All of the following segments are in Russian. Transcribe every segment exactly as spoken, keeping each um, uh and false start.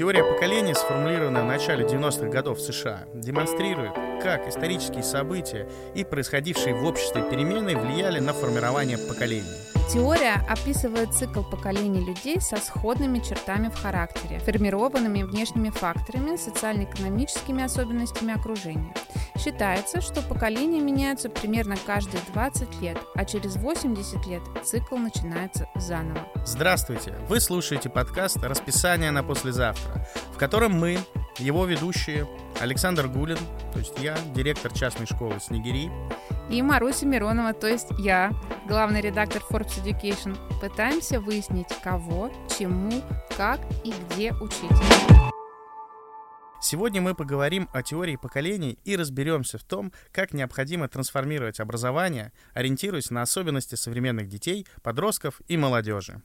Теория поколения, сформулированная в начале девяностых годов в США, демонстрирует, как исторические события и происходившие в обществе перемены влияли на формирование поколений. Теория описывает цикл поколений людей со сходными чертами в характере, формированными внешними факторами, социально-экономическими особенностями окружения. Считается, что поколения меняются примерно каждые двадцать лет, а через восемьдесят лет цикл начинается заново. Здравствуйте! Вы слушаете подкаст «Расписание на послезавтра», в котором мы, его ведущие, Александр Гулин, то есть я, директор частной школы «Снегири», и Маруся Миронова, то есть я, главный редактор Forbes Education, пытаемся выяснить, кого, чему, как и где учить. Сегодня мы поговорим о теории поколений и разберемся в том, как необходимо трансформировать образование, ориентируясь на особенности современных детей, подростков и молодежи.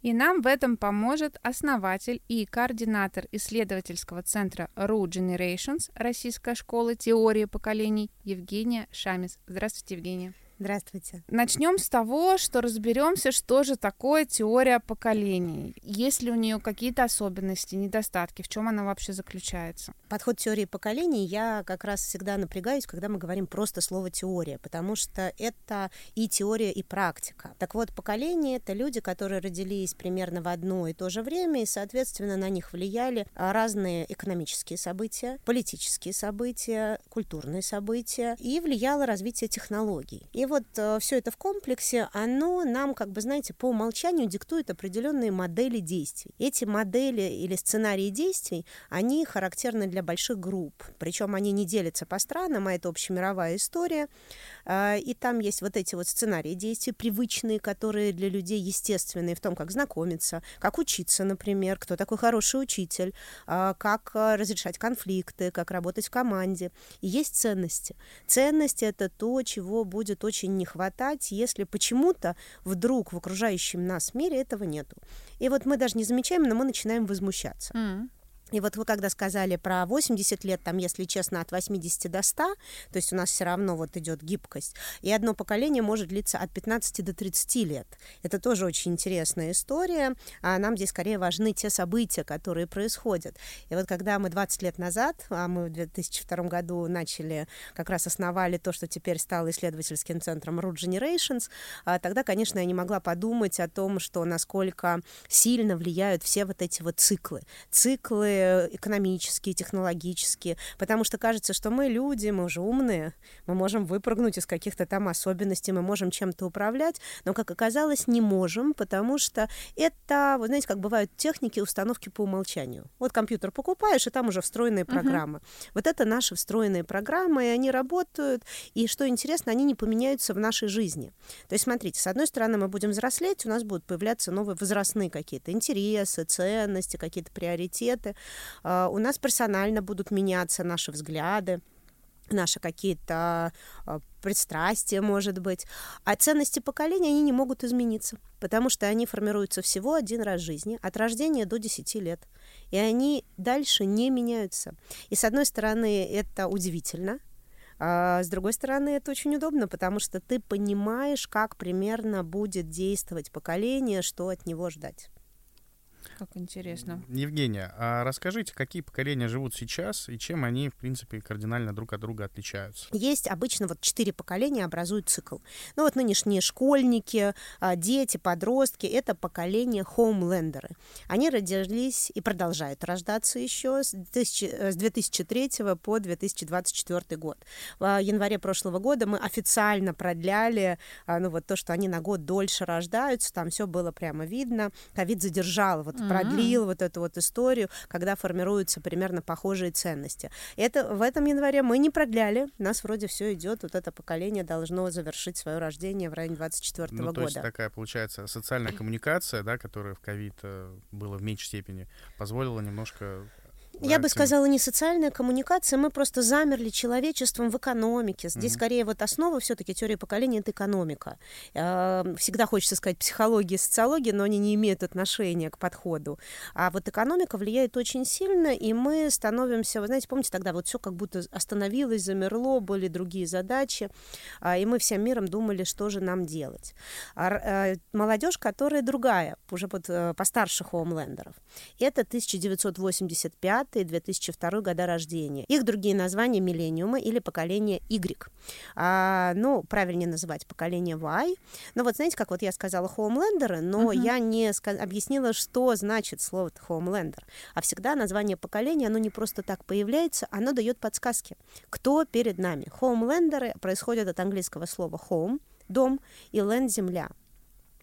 И нам в этом поможет основатель и координатор исследовательского центра RuGenerations Российская школа теории поколений Евгения Шамис. Здравствуйте, Евгения. Здравствуйте. Начнем с того, что разберемся, что же такое теория поколений. Есть ли у нее какие-то особенности, недостатки, в чем она вообще заключается? Подход теории поколений, я как раз всегда напрягаюсь, когда мы говорим просто слово теория, потому что это и теория, и практика. Так вот, поколение — это люди, которые родились примерно в одно и то же время, и, соответственно, на них влияли разные экономические события, политические события, культурные события, и влияло развитие технологий. И вот э, все это в комплексе, оно нам, как бы, знаете, по умолчанию диктует определенные модели действий. Эти модели или сценарии действий, они характерны для больших групп. Причем они не делятся по странам, а это общемировая история. Э, и там есть вот эти вот сценарии действий, привычные, которые для людей естественные в том, как знакомиться, как учиться, например, кто такой хороший учитель, э, как разрешать конфликты, как работать в команде. И есть ценности. Ценности — это то, чего будет очень очень не хватать, если почему-то вдруг в окружающем нас мире этого нету. И вот мы даже не замечаем, но мы начинаем возмущаться. Mm. И вот вы когда сказали про восемьдесят лет, там, если честно, от восьмидесяти до ста, то есть у нас все равно вот идет гибкость, и одно поколение может длиться от пятнадцати до тридцати лет. Это тоже очень интересная история, а нам здесь скорее важны те события, которые происходят. И вот когда мы двадцать лет назад, а мы в две тысячи втором году начали, как раз основали то, что теперь стало исследовательским центром RuGenerations, тогда, конечно, я не могла подумать о том, что насколько сильно влияют все вот эти вот циклы. Циклы экономические, технологические, потому что кажется, что мы люди, мы же умные, мы можем выпрыгнуть из каких-то там особенностей, мы можем чем-то управлять, но, как оказалось, не можем, потому что это, вы знаете, как бывают техники установки по умолчанию. Вот компьютер покупаешь, и там уже встроенные программы. Uh-huh. Вот это наши встроенные программы, и они работают, и, что интересно, они не поменяются в нашей жизни. То есть, смотрите, с одной стороны, мы будем взрослеть, у нас будут появляться новые возрастные какие-то интересы, ценности, какие-то приоритеты. Uh, у нас персонально будут меняться наши взгляды, наши какие-то uh, пристрастия, может быть. А ценности поколения, они не могут измениться, потому что они формируются всего один раз в жизни, от рождения до десяти лет. И они дальше не меняются. И, с одной стороны, это удивительно, а с другой стороны, это очень удобно, потому что ты понимаешь, как примерно будет действовать поколение, что от него ждать. Как интересно. Евгения, а расскажите, какие поколения живут сейчас и чем они, в принципе, кардинально друг от друга отличаются? Есть обычно вот четыре поколения образуют цикл. Ну вот нынешние школьники, дети, подростки — это поколение хоумлендеры. Они родились и продолжают рождаться еще с две тысячи третьего по две тысячи двадцать четвёртый год. В январе прошлого года мы официально продляли ну, вот то, что они на год дольше рождаются, там все было прямо видно. Ковид задержал вот продлил вот эту вот историю, когда формируются примерно похожие ценности. Это в этом январе мы не продляли, у нас вроде все идет, вот это поколение должно завершить свое рождение в районе двадцать четвёртого ну, года. То есть такая, получается, социальная коммуникация, да, которая в ковид была в меньшей степени, позволила немножко Я бы сказала, не социальная коммуникация, мы просто замерли человечеством в экономике. Здесь mm-hmm. скорее вот основа все-таки теории поколения — это экономика. Всегда хочется сказать психология и социология, но они не имеют отношения к подходу. А вот экономика влияет очень сильно, и мы становимся, вы знаете, помните, тогда вот все как будто остановилось, замерло, были другие задачи, и мы всем миром думали, что же нам делать. А молодежь, которая другая, уже под, постарше хоумлендеров, это тысяча девятьсот восемьдесят пятый и две тысячи второй года рождения. Их другие названия — миллениумы или поколение Y. А, ну, правильнее называть поколение Y. Но вот знаете, как вот я сказала хоумлендеры, но uh-huh. я не ска- объяснила, что значит слово хоумлендер. А всегда название поколения, оно не просто так появляется, оно дает подсказки, кто перед нами. Хоумлендеры происходят от английского слова home, дом, и land — земля.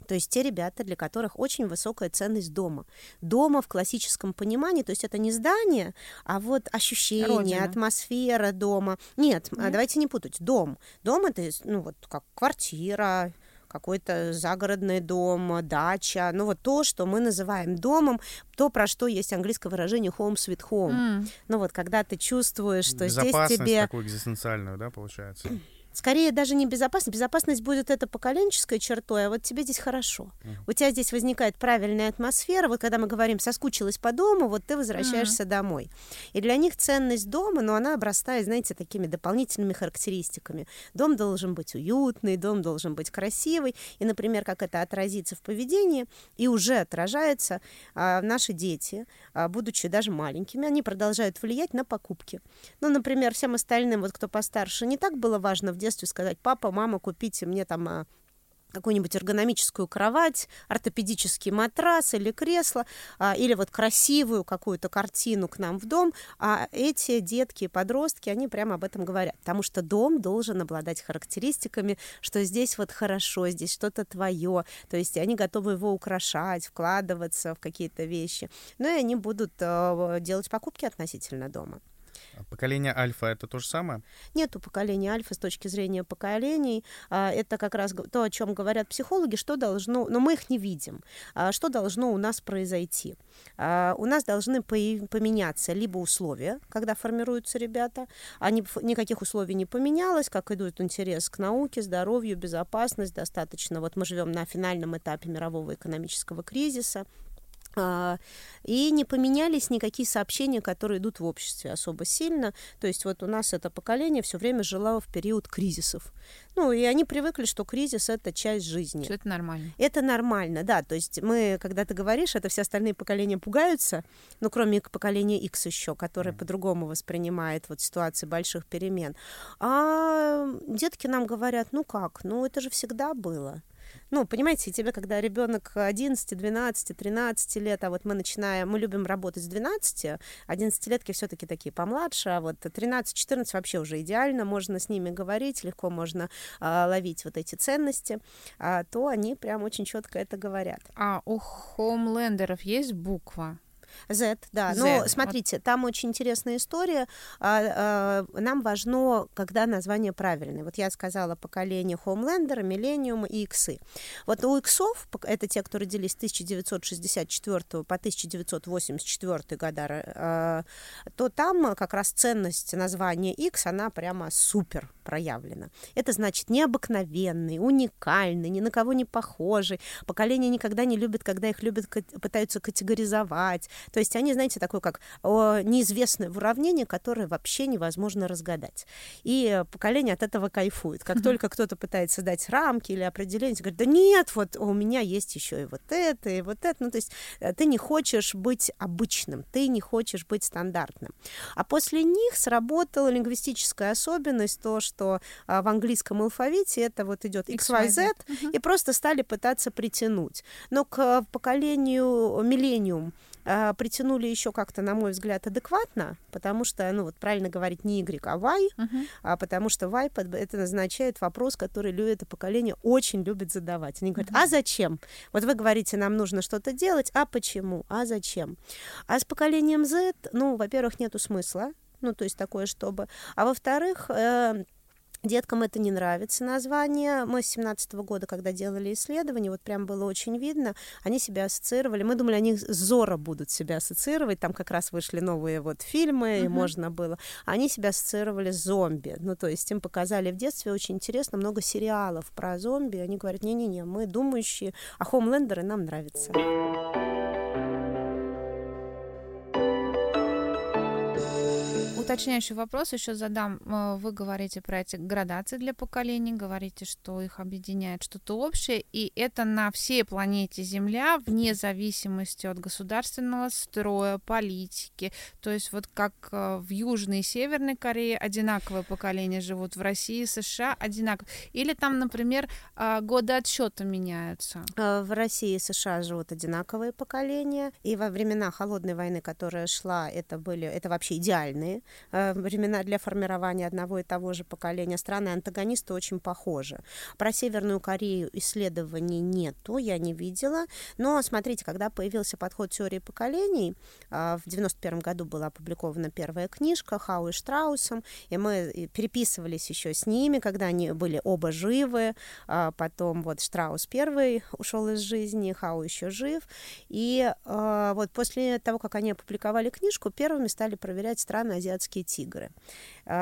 То есть те ребята, для которых очень высокая ценность дома. Дома в классическом понимании, то есть это не здание, а вот ощущение, Родина. Атмосфера дома. Нет, Нет, давайте не путать. Дом. Дом — это, ну, вот как квартира, какой-то загородный дом, дача, ну вот то, что мы называем домом, то, про что есть английское выражение home sweet home. Mm. Ну вот когда ты чувствуешь, что здесь тебе... такую экзистенциальную, да, получается? Скорее даже не безопасность. Безопасность будет это поколенческой чертой, а вот тебе здесь хорошо. Mm. У тебя здесь возникает правильная атмосфера. Вот когда мы говорим «соскучилась по дому», вот ты возвращаешься mm. домой. И для них ценность дома, но ну, она обрастает, знаете, такими дополнительными характеристиками. Дом должен быть уютный, дом должен быть красивый. И, например, как это отразится в поведении, и уже отражается, а, наши дети, а, будучи даже маленькими, они продолжают влиять на покупки. Ну, например, всем остальным, вот кто постарше, не так было важно в в детстве сказать: папа, мама, купите мне там какую-нибудь эргономическую кровать, ортопедический матрас или кресло, или вот красивую какую-то картину к нам в дом. А эти детки и подростки, они прямо об этом говорят. Потому что дом должен обладать характеристиками, что здесь вот хорошо, здесь что-то твое. То есть они готовы его украшать, вкладываться в какие-то вещи. Ну и они будут делать покупки относительно дома. Поколение альфа — это то же самое? Нет, у поколения альфа с точки зрения поколений это как раз то, о чем говорят психологи, что должно, но мы их не видим, что должно у нас произойти. У нас должны поменяться либо условия, когда формируются ребята, а никаких условий не поменялось, как идут интерес к науке, здоровью, безопасность достаточно. Вот мы живем на финальном этапе мирового экономического кризиса. И не поменялись никакие сообщения, которые идут в обществе особо сильно. То есть вот у нас это поколение все время жило в период кризисов. Ну, и они привыкли, что кризис — это часть жизни. Что это нормально. Это нормально, да. То есть мы, когда ты говоришь, это все остальные поколения пугаются, ну, кроме поколения X еще, которое mm-hmm. по-другому воспринимает вот ситуации больших перемен. А детки нам говорят: ну как, ну это же всегда было. Ну, понимаете, тебе, когда ребенок одиннадцать, двенадцать, тринадцать лет, а вот мы начинаем, мы любим работать с двенадцати, одиннадцатилетки все-таки такие помладше, а вот тринадцать-четырнадцать вообще уже идеально, можно с ними говорить, легко можно а, ловить вот эти ценности, а, то они прям очень четко это говорят. А у хоумлендеров есть буква? Z, да. Z. Ну, смотрите, там очень интересная история. Нам важно, когда название правильное. Вот я сказала поколение хоумлендера, миллениум и иксы. Вот у иксов, это те, кто родились с тысяча девятьсот шестьдесят четвёртого по тысяча девятьсот восемьдесят четвёртый года, то там как раз ценность названия X, она прямо супер проявлена. Это значит необыкновенный, уникальный, ни на кого не похожий. Поколение никогда не любит, когда их любят, пытаются категоризовать. То есть они, знаете, такое как неизвестное уравнение, которое вообще невозможно разгадать. И поколение от этого кайфует. Как mm-hmm. только кто-то пытается дать рамки или определение, говорит: да нет, вот у меня есть еще и вот это, и вот это. Ну, то есть ты не хочешь быть обычным, ты не хочешь быть стандартным. А после них сработала лингвистическая особенность, то, что в английском алфавите это вот идет икс вай зет, mm-hmm. и просто стали пытаться притянуть. Но к поколению миллениум притянули еще как-то, на мой взгляд, адекватно, потому что, ну вот правильно говорить не Y, а Y, uh-huh. а потому что Y под, это означает вопрос, который это поколение очень любит задавать. Они говорят: uh-huh. а зачем? Вот вы говорите, нам нужно что-то делать, а почему? А зачем? А с поколением Z, ну, во-первых, нету смысла, ну, то есть такое, чтобы... А во-вторых... Э- Деткам это не нравится название. Мы с семнадцатого года, когда делали исследование, вот прям было очень видно, они себя ассоциировали. Мы думали, они с Зорро будут себя ассоциировать. Там как раз вышли новые вот фильмы, uh-huh. и можно было. Они себя ассоциировали с зомби. Ну, то есть им показали в детстве очень интересно, много сериалов про зомби. Они говорят, не-не-не, мы думающие, а хоумлендеры нам нравятся. Уточняющий вопрос еще задам. Вы говорите про эти градации для поколений, говорите, что их объединяет что-то общее, и это на всей планете Земля, вне зависимости от государственного строя, политики. То есть вот как в Южной и Северной Корее одинаковые поколения живут, в России и США одинаково. Или там, например, годы отсчета меняются? В России и США живут одинаковые поколения, и во времена холодной войны, которая шла, это были, это вообще идеальные времена для формирования одного и того же поколения. Страны-антагонисты очень похожи. Про Северную Корею исследований нету, я не видела. Но смотрите, когда появился подход теории поколений, в девяносто первом году была опубликована первая книжка Хау и Штраусом, и мы переписывались еще с ними, когда они были оба живы. Потом вот Штраус первый ушел из жизни, Хау еще жив. И вот после того, как они опубликовали книжку, первыми стали проверять страны азиатские тигры.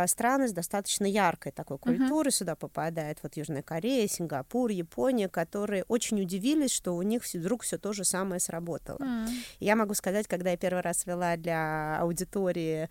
Страны с достаточно яркой такой культурой. Uh-huh. Сюда попадает вот Южная Корея, Сингапур, Япония, которые очень удивились, что у них вдруг все то же самое сработало. Uh-huh. Я могу сказать, когда я первый раз вела для аудитории,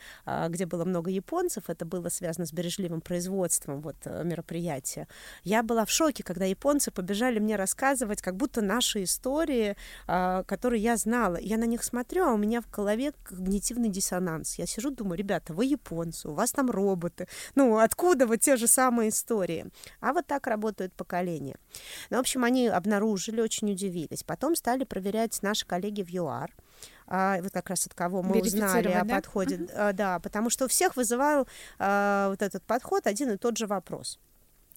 где было много японцев, это было связано с бережливым производством вот, мероприятия, я была в шоке, когда японцы побежали мне рассказывать как будто наши истории, которые я знала. Я на них смотрю, а у меня в голове когнитивный диссонанс. Я сижу, думаю, ребята, вы японцы, у вас там роботы. Ну, откуда вот те же самые истории? А вот так работают поколения. Ну, в общем, они обнаружили, очень удивились. Потом стали проверять наши коллеги в ЮАР. А, вот как раз от кого мы узнали о да? подходе. Uh-huh. а, да, потому что у всех вызывал а, вот этот подход один и тот же вопрос.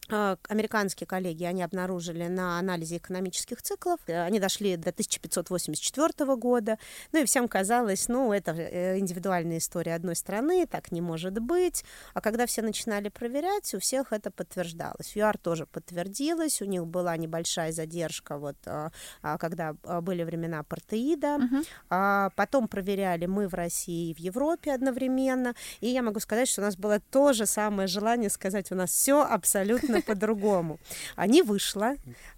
Американские коллеги, они обнаружили на анализе экономических циклов, они дошли до тысяча пятьсот восемьдесят четвёртого года, ну и всем казалось, ну это индивидуальная история одной страны, так не может быть, а когда все начинали проверять, у всех это подтверждалось, ЮАР тоже подтвердилось, у них была небольшая задержка, вот, когда были времена апартеида, uh-huh. потом проверяли мы в России и в Европе одновременно, и я могу сказать, что у нас было то же самое желание сказать, у нас все абсолютно по-другому. А не вышло.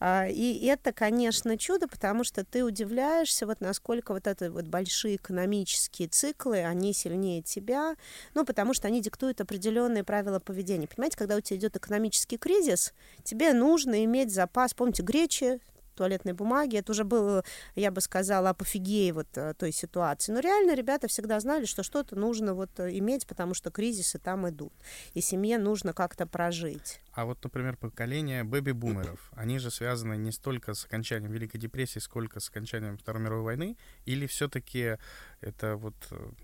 И это, конечно, чудо, потому что ты удивляешься, вот насколько вот эти вот большие экономические циклы, они сильнее тебя, ну, потому что они диктуют определенные правила поведения. Понимаете, когда у тебя идет экономический кризис, тебе нужно иметь запас, помните, гречи, туалетной бумаги. Это уже было, я бы сказала, апофигеей вот той ситуации. Но реально ребята всегда знали, что что-то нужно вот иметь, потому что кризисы там идут. И семье нужно как-то прожить. А вот, например, поколение бэби-бумеров, они же связаны не столько с окончанием Великой депрессии, сколько с окончанием Второй мировой войны? Или все-таки это вот,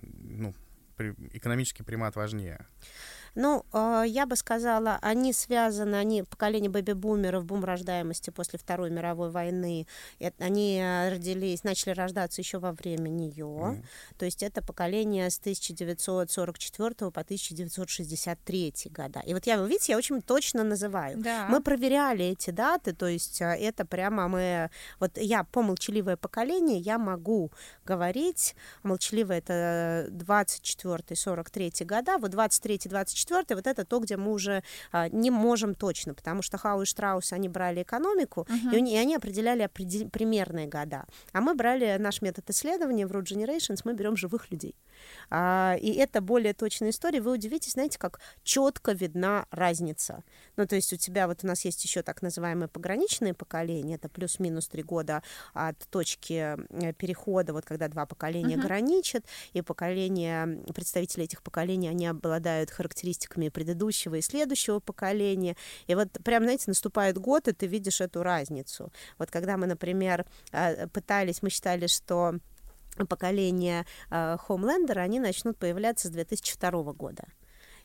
ну, экономический примат важнее? Ну, я бы сказала, они связаны, они, поколение бэби-бумеров, бум рождаемости после Второй мировой войны, они родились, начали рождаться еще во время нее, mm. то есть это поколение с тысяча девятьсот сорок четвёртого по тысяча девятьсот шестьдесят третий года. И вот я, вы видите, я очень точно называю. Да. Мы проверяли эти даты, то есть это прямо мы, вот я по молчаливое поколение, я могу говорить, молчаливое это двадцать четвёртый сорок третий года, вот двадцать третий двадцать четвёртый, вот это то, где мы уже а, не можем точно, потому что Хау и Штраус, они брали экономику, uh-huh. и, и они определяли определ- примерные года. А мы брали наш метод исследования в RuGenerations, мы берем живых людей. А, и это более точная история. Вы удивитесь, знаете, как четко видна разница. Ну, то есть у тебя, вот у нас есть еще так называемые пограничные поколения, это плюс-минус три года от точки перехода, вот когда два поколения uh-huh. граничат, и поколения, представители этих поколений, они обладают характеристиками предыдущего и следующего поколения. И вот прям, знаете, наступает год, и ты видишь эту разницу. Вот когда мы, например, пытались, мы считали, что поколение хоумлендера, они начнут появляться с две тысячи второго года.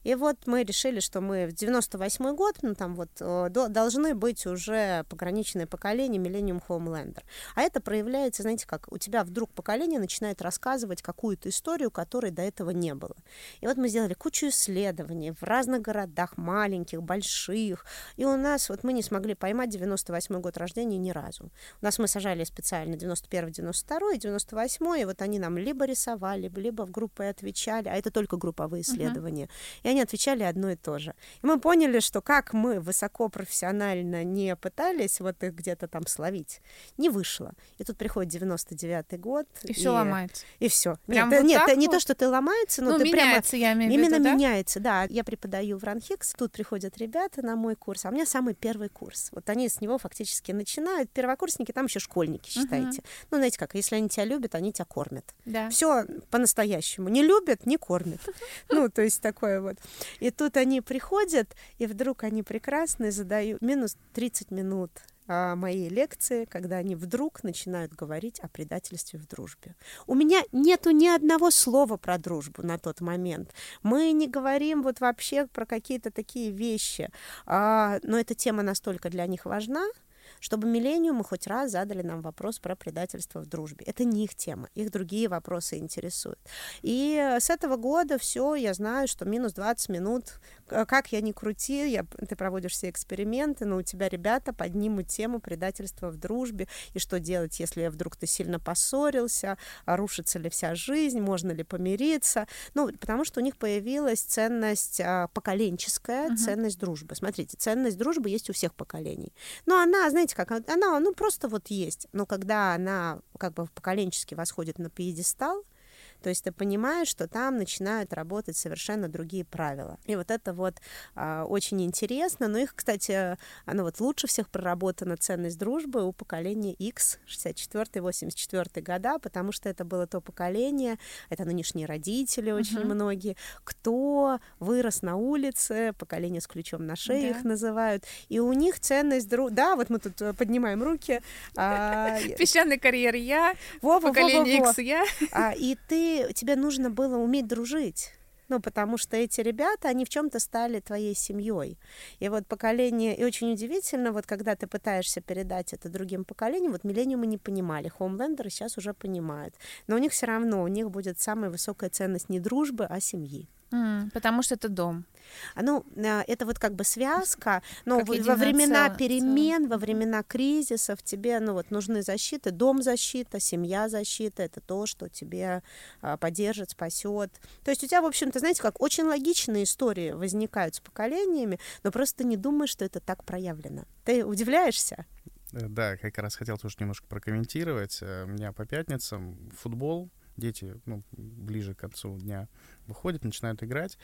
И вот мы решили, что мы в девяносто восьмой год, ну там вот, должны быть уже пограничные поколения Millennium Homelander. А это проявляется, знаете, как у тебя вдруг поколение начинает рассказывать какую-то историю, которой до этого не было. И вот мы сделали кучу исследований в разных городах, маленьких, больших, и у нас, вот мы не смогли поймать девяносто восьмой год рождения ни разу. У нас мы сажали специально девяносто первый, девяносто второй, девяносто восьмой, и вот они нам либо рисовали, либо в группы отвечали, а это только групповые исследования, uh-huh. и они отвечали одно и то же. И мы поняли, что как мы высоко профессионально не пытались вот их где-то там словить, не вышло. И тут приходит девяносто девятый год. И, и... все ломается. И все. Прям нет, вот нет вот? Не то, что ты ломается, но ну, ты меняется, прямо... я имею в виду, именно да? меняется, да. Я преподаю в Ранхикс, тут приходят ребята на мой курс, а у меня самый первый курс. Вот они с него фактически начинают. Первокурсники, там еще школьники, считайте. Uh-huh. Ну, знаете как, если они тебя любят, они тебя кормят. Да. Все по-настоящему. Не любят, не кормят. Ну, то есть такое вот. И тут они приходят, и вдруг они прекрасные, задают минус тридцать минут моей лекции, когда они вдруг начинают говорить о предательстве в дружбе. У меня нету ни одного слова про дружбу на тот момент. Мы не говорим вот вообще про какие-то такие вещи. Но эта тема настолько для них важна, чтобы миллениумы хоть раз задали нам вопрос про предательство в дружбе. Это не их тема, их другие вопросы интересуют. И с этого года все, я знаю, что минус двадцать минут, как я ни крути, я, ты проводишь все эксперименты, но у тебя ребята поднимут тему предательства в дружбе, и что делать, если вдруг ты сильно поссорился, рушится ли вся жизнь, можно ли помириться. Ну, потому что у них появилась ценность поколенческая, uh-huh. ценность дружбы. Смотрите, ценность дружбы есть у всех поколений. Но она, знаете, как она, ну, просто вот есть. Но когда она как бы поколенчески восходит на пьедестал, то есть ты понимаешь, что там начинают работать совершенно другие правила. И вот это вот а, очень интересно. Но их, кстати, оно вот лучше всех проработана ценность дружбы у поколения X, шестьдесят четвёртый восемьдесят четвёртый года, потому что это было то поколение, это нынешние родители очень uh-huh. многие, кто вырос на улице, поколение с ключом на шее да. их называют. И у них ценность дружбы... Да, вот мы тут поднимаем руки. Песчаный карьер я, поколение X я. И ты тебе нужно было уметь дружить. Ну, потому что эти ребята, они в чем-то стали твоей семьей. И вот поколение... И очень удивительно, вот когда ты пытаешься передать это другим поколениям, вот миллениумы не понимали, хоумлендеры сейчас уже понимают. Но у них все равно, у них будет самая высокая ценность не дружбы, а семьи. Mm, потому что это дом. Ну, это вот как бы связка, но как во времена целое, перемен, целое. Во времена кризисов тебе, ну, вот нужны защиты, дом защита, семья защита, это то, что тебе поддержит, спасет. То есть у тебя, в общем-то, знаете, как очень логичные истории возникают с поколениями, но просто ты не думаешь, что это так проявлено. Ты удивляешься? Да, как раз хотел тоже немножко прокомментировать. У меня по пятницам футбол. Дети, ну, ближе к концу дня выходят, начинают играть.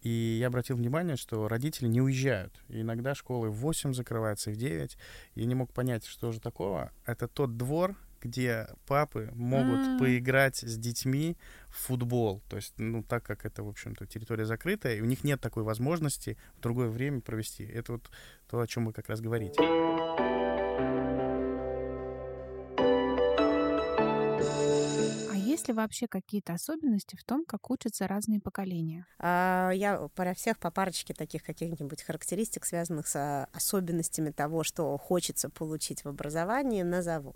И я обратил внимание, что родители не уезжают. И иногда школы в восемь закрываются, и в девять. Я не мог понять, что же такого. Это тот двор, где папы могут mm. поиграть с детьми в футбол. То есть, ну, так как это, в общем-то, территория закрытая, и у них нет такой возможности в другое время провести. Это вот то, о чем вы как раз говорите. Есть ли вообще какие-то особенности в том, как учатся разные поколения? Я про всех по парочке таких каких-нибудь характеристик, связанных с особенностями того, что хочется получить в образовании, назову.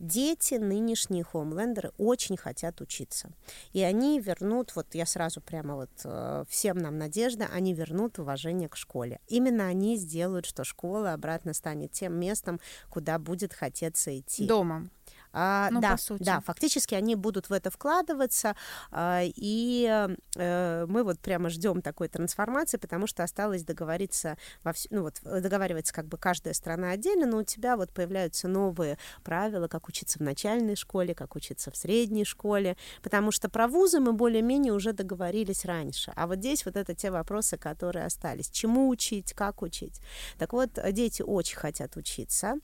Дети, нынешние хоумлендеры, очень хотят учиться. И они вернут, вот я сразу прямо вот всем нам надежда, они вернут уважение к школе. Именно они сделают, что школа обратно станет тем местом, куда будет хотеться идти. Домом. А, ну, да, да, фактически они будут в это вкладываться, а, и а, мы вот прямо ждем такой трансформации, потому что осталось договориться во вс... ну, вот, договаривается как бы каждая страна отдельно, но у тебя вот появляются новые правила, как учиться в начальной школе, как учиться в средней школе, потому что про вузы мы более-менее уже договорились раньше, а вот здесь вот это те вопросы, которые остались. Чему учить, как учить? Так вот, дети очень хотят учиться.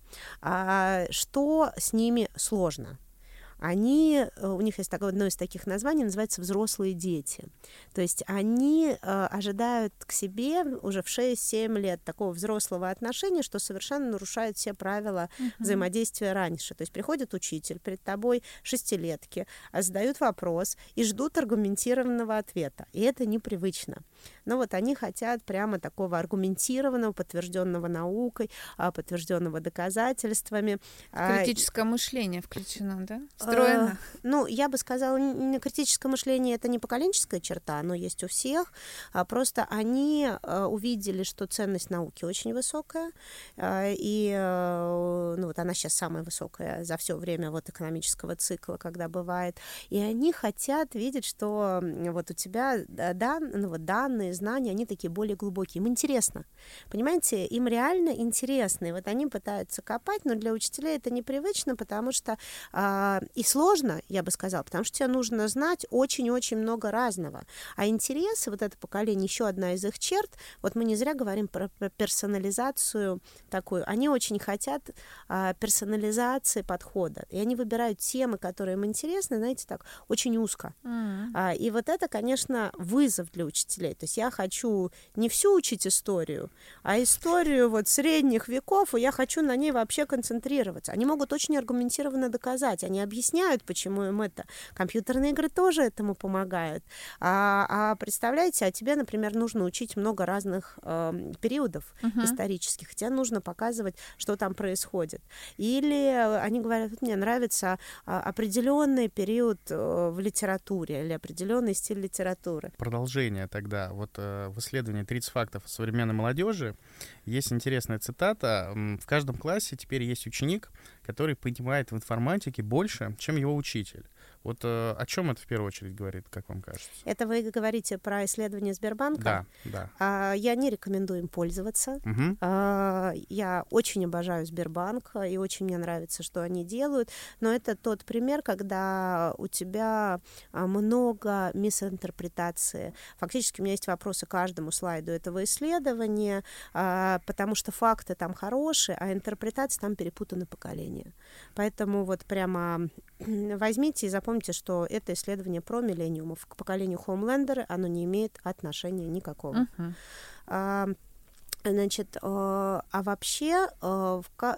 А, что с ними случилось? Сложно. они, у них есть такое, одно из таких названий, называется «взрослые дети». То есть они э, ожидают к себе уже в шесть-семь лет такого взрослого отношения, что совершенно нарушает все правила uh-huh. взаимодействия раньше. То есть приходит учитель, перед тобой шестилетки, задают вопрос и ждут аргументированного ответа. И это непривычно. Но вот они хотят прямо такого аргументированного, подтвержденного наукой, подтвержденного доказательствами. Критическое мышление включено, да? Встроено? Э, ну, я бы сказала, критическое мышление — это не поколенческая черта, оно есть у всех. Просто они увидели, что ценность науки очень высокая, и ну, вот она сейчас самая высокая за все время вот, экономического цикла, когда бывает. И они хотят видеть, что вот у тебя дан, ну, вот, данные, знания, они такие более глубокие. Им интересно. Понимаете, им реально интересно. И вот они пытаются копать, но для учителей это непривычно, потому что и сложно, я бы сказала, потому что тебе нужно знать очень-очень много разного. А интересы, вот это поколение, еще одна из их черт, вот мы не зря говорим про персонализацию такую, они очень хотят а, персонализации подхода, и они выбирают темы, которые им интересны, знаете, так, очень узко. Mm-hmm. А, и вот это, конечно, вызов для учителей. То есть я хочу не всю учить историю, а историю вот средних веков, и я хочу на ней вообще концентрироваться. Они могут очень аргументированно доказать, они объясняют, почему им это. Компьютерные игры тоже этому помогают. А, а представляете, а тебе, например, нужно учить много разных э, периодов uh-huh. исторических, тебе нужно показывать, что там происходит. Или они говорят, мне нравится определенный период в литературе или определенный стиль литературы. Продолжение тогда. Вот э, в исследовании тридцать фактов о современной молодежи есть интересная цитата. В каждом классе теперь есть ученик, который понимает в информатике больше, чем его учитель. Вот э, о чем это в первую очередь говорит, как вам кажется? Это вы говорите про исследование Сбербанка? Да, да. А, я не рекомендую им пользоваться. Угу. А, я очень обожаю Сбербанк, и очень мне нравится, что они делают. Но это тот пример, когда у тебя много мисинтерпретации. Фактически у меня есть вопросы к каждому слайду этого исследования, а, потому что факты там хорошие, а интерпретации там перепутаны поколения. Поэтому вот прямо возьмите и запомните, что это исследование про миллениумов. К поколению хоумлендера оно не имеет отношения никакого. Uh-huh. А, значит, а вообще,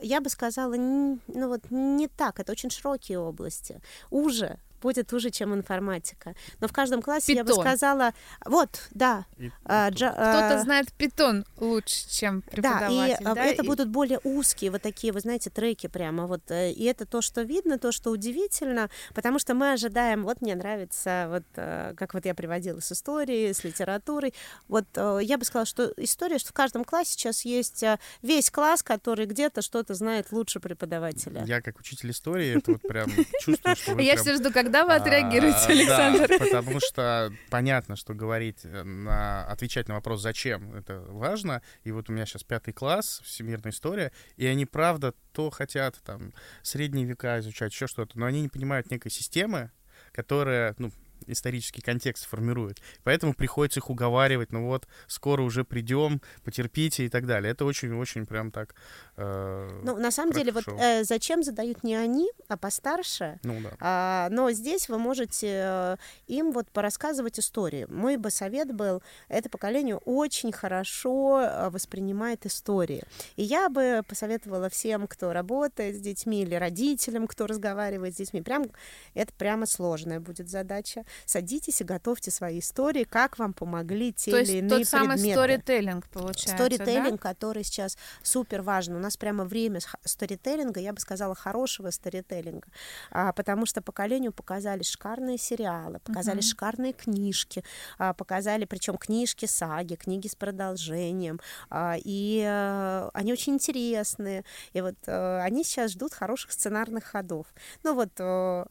я бы сказала, ну вот не так. Это очень широкие области. Уже. Будет уже, чем информатика. Но в каждом классе питон. Я бы сказала... Вот, да. А, джа, кто-то знает питон лучше, чем преподаватель. Да, и да? это и... будут более узкие вот такие, вы знаете, треки прямо. Вот. И это то, что видно, то, что удивительно, потому что мы ожидаем... Вот мне нравится, вот, как вот я приводила с историей, с литературой. Вот я бы сказала, что история, что в каждом классе сейчас есть весь класс, который где-то что-то знает лучше преподавателя. Я как учитель истории это вот прям чувствую, что вы... Я все жду, как когда вы отреагируете, а, Александр? Да, потому что понятно, что говорить, на, отвечать на вопрос, зачем, это важно. И вот у меня сейчас пятый класс, всемирная история, и они, правда, то хотят там средние века изучать, еще что-то, но они не понимают некой системы, которая, ну, исторический контекст формирует. Поэтому приходится их уговаривать, ну вот, скоро уже придем, потерпите и так далее. Это очень-очень прям так... Э, ну, на самом деле, шоу. Вот э, зачем задают не они, а постарше. Ну, да. а, но здесь вы можете э, им вот порассказывать истории. Мой бы совет был, это поколение очень хорошо воспринимает истории. И я бы посоветовала всем, кто работает с детьми или родителям, кто разговаривает с детьми. Прям, это прямо сложная будет задача. Садитесь и готовьте свои истории, как вам помогли те или иные предметы. То есть тот самый сторителлинг получается, сторителлинг, да? Который сейчас супер важен. У нас прямо время сторителлинга, я бы сказала, хорошего сторителлинга, а, потому что поколению показали шикарные сериалы, показали uh-huh. шикарные книжки, а, показали, причем книжки, саги, книги с продолжением, а, и а, они очень интересные, и вот а, они сейчас ждут хороших сценарных ходов. Ну вот, а,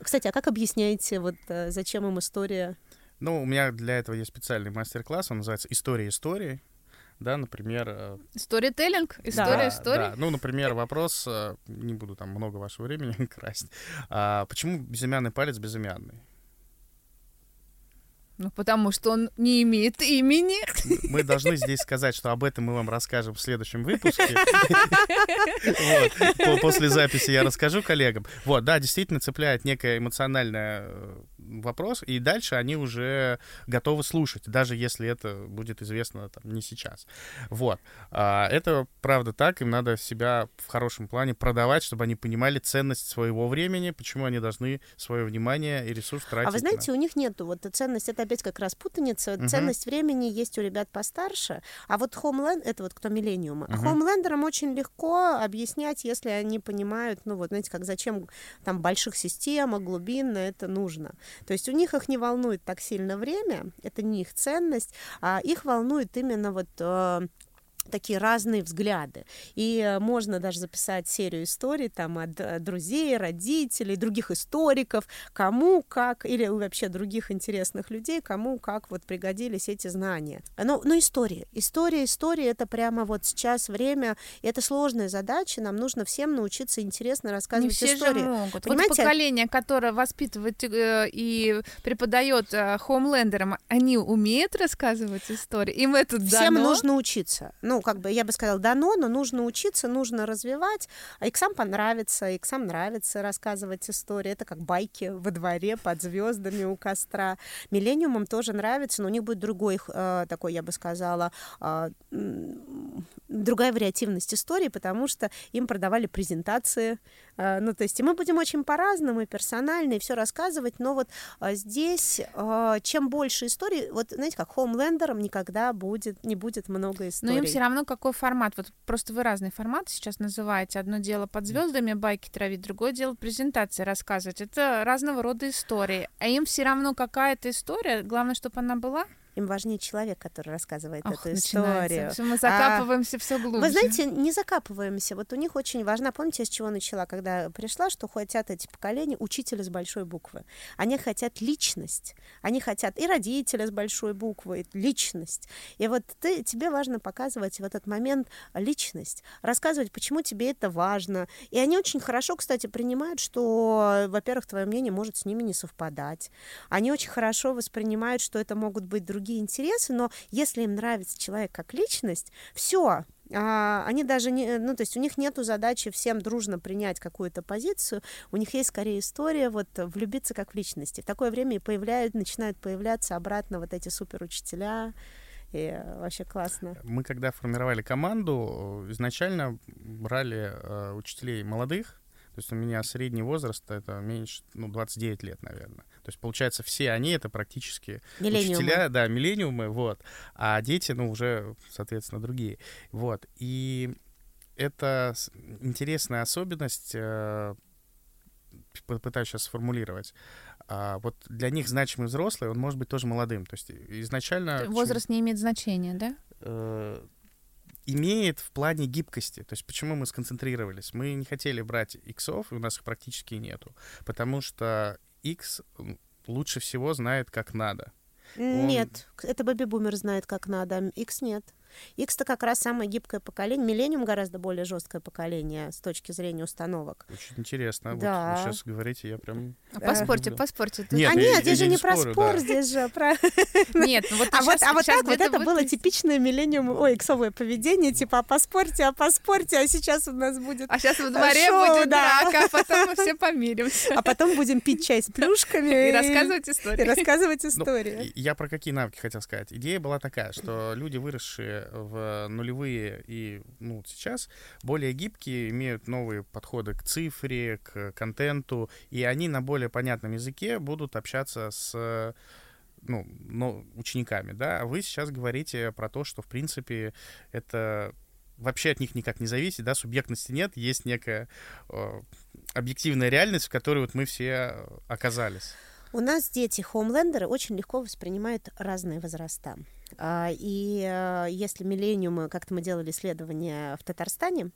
кстати, а как объясняете вот зачем им история? Ну, у меня для этого есть специальный мастер-класс, он называется «История истории». Да, например... Сторителлинг? История да, истории? Да. Ну, например, вопрос, не буду там много вашего времени красть, а почему безымянный палец безымянный? Ну, потому что он не имеет имени. Мы должны здесь сказать, что об этом мы вам расскажем в следующем выпуске. После записи я расскажу коллегам. Вот, да, действительно цепляет некая эмоциональная вопрос, и дальше они уже готовы слушать, даже если это будет известно там, не сейчас. Вот. Это правда так, им надо себя в хорошем плане продавать, чтобы они понимали ценность своего времени, почему они должны свое внимание и ресурс тратить. А вы знаете, на... у них нету, вот ценность, это опять как раз путаница, uh-huh. ценность времени есть у ребят постарше, а вот хоумленд, это вот кто миллениум, uh-huh. хоумлендерам очень легко объяснять, если они понимают, ну вот, знаете, как зачем там больших систем, а глубинно это нужно. То есть у них их не волнует так сильно время, это не их ценность, а их волнует именно вот э, такие разные взгляды. И можно даже записать серию историй там от друзей, родителей, других историков, кому как, или вообще других интересных людей, кому как вот пригодились эти знания. Но, но истории, история, история, это прямо вот сейчас время, это сложная задача, нам нужно всем научиться интересно рассказывать истории. Не все истории же могут. Понимаете? Вот поколение, которое воспитывает и преподает хоумлендерам, они умеют рассказывать истории? Им это дано? Всем нужно учиться. Ну, как бы я бы сказала, дано, но нужно учиться, нужно развивать. А иксам понравится, иксам нравится рассказывать истории. Это как байки во дворе, под звездами у костра. Миллениумам тоже нравится, но у них будет другой, э, такой, я бы сказала, э, другая вариативность истории, потому что им продавали презентации. Э, ну, то есть и мы будем очень по-разному, и персонально, и все рассказывать. Но вот э, здесь, э, чем больше историй, вот, знаете, как хоумлендерам никогда будет, не будет много историй. Все равно какой формат, вот просто вы разные форматы сейчас называете, одно дело под звездами байки травить, другое дело презентации рассказывать, это разного рода истории, а им все равно какая-то история, главное, чтобы она была. Им важнее человек, который рассказывает Ох, эту историю. Мы закапываемся а, все глубже. Вы знаете, не закапываемся. Вот у них очень важно, помните, я с чего начала, когда пришла, что хотят эти поколения учителя с большой буквы. Они хотят личность. Они хотят и родителя с большой буквы, и личность. И вот ты, тебе важно показывать в этот момент личность, рассказывать, почему тебе это важно. И они очень хорошо, кстати, принимают, что, во-первых, твое мнение может с ними не совпадать. Они очень хорошо воспринимают, что это могут быть другие интересы, но если им нравится человек как личность, все, они даже не, ну, то есть у них нету задачи всем дружно принять какую-то позицию, у них есть скорее история вот влюбиться как в личности. В такое время и появляют, начинают появляться обратно вот эти суперучителя. И вообще классно. Мы когда формировали команду, изначально брали э, учителей молодых. То есть у меня средний возраст это меньше, ну, двадцать девять лет, наверное. То есть, получается, все они это практически миллениумы. Учителя, да, миллениумы, вот. А дети, ну, уже, соответственно, другие. Вот. И это интересная особенность, пытаюсь сейчас сформулировать. А вот для них значимый взрослый, он может быть тоже молодым. То есть изначально... Возраст не имеет значения, да? Э- имеет в плане гибкости. То есть почему мы сконцентрировались? Мы не хотели брать иксов, и у нас их практически нету. Потому что икс лучше всего знает, как надо. Он... Нет, это бэби-бумер знает, как надо, икс нет. Икс-то как раз самое гибкое поколение. Миллениум гораздо более жесткое поколение с точки зрения установок. Очень интересно. Да. Вот вы сейчас говорите, я прям... А поспорьте, поспорьте. Нет, а я, нет, я, здесь я же не про спор, да. Здесь же про... Нет, ну вот а сейчас, вот, а вот так вот это было типичное миллениум, ой, иксовое поведение, типа, а поспорьте, а поспорьте, а сейчас у нас будет... А сейчас во дворе шоу, будет да. драка, а потом мы все помиримся. А потом будем пить чай с плюшками. И рассказывать истории. И рассказывать истории. Я про какие навыки хотел сказать. Идея была такая, что люди, выросшие в нулевые и ну, сейчас более гибкие, имеют новые подходы к цифре, к контенту, и они на более понятном языке будут общаться с ну, ну, учениками. Да? А вы сейчас говорите про то, что, в принципе, это вообще от них никак не зависит, да? Субъектности нет, есть некая э, объективная реальность, в которой вот мы все оказались. У нас дети хоумлендеры очень легко воспринимают разные возраста. И если миллениумы, как-то мы делали исследование в Татарстане,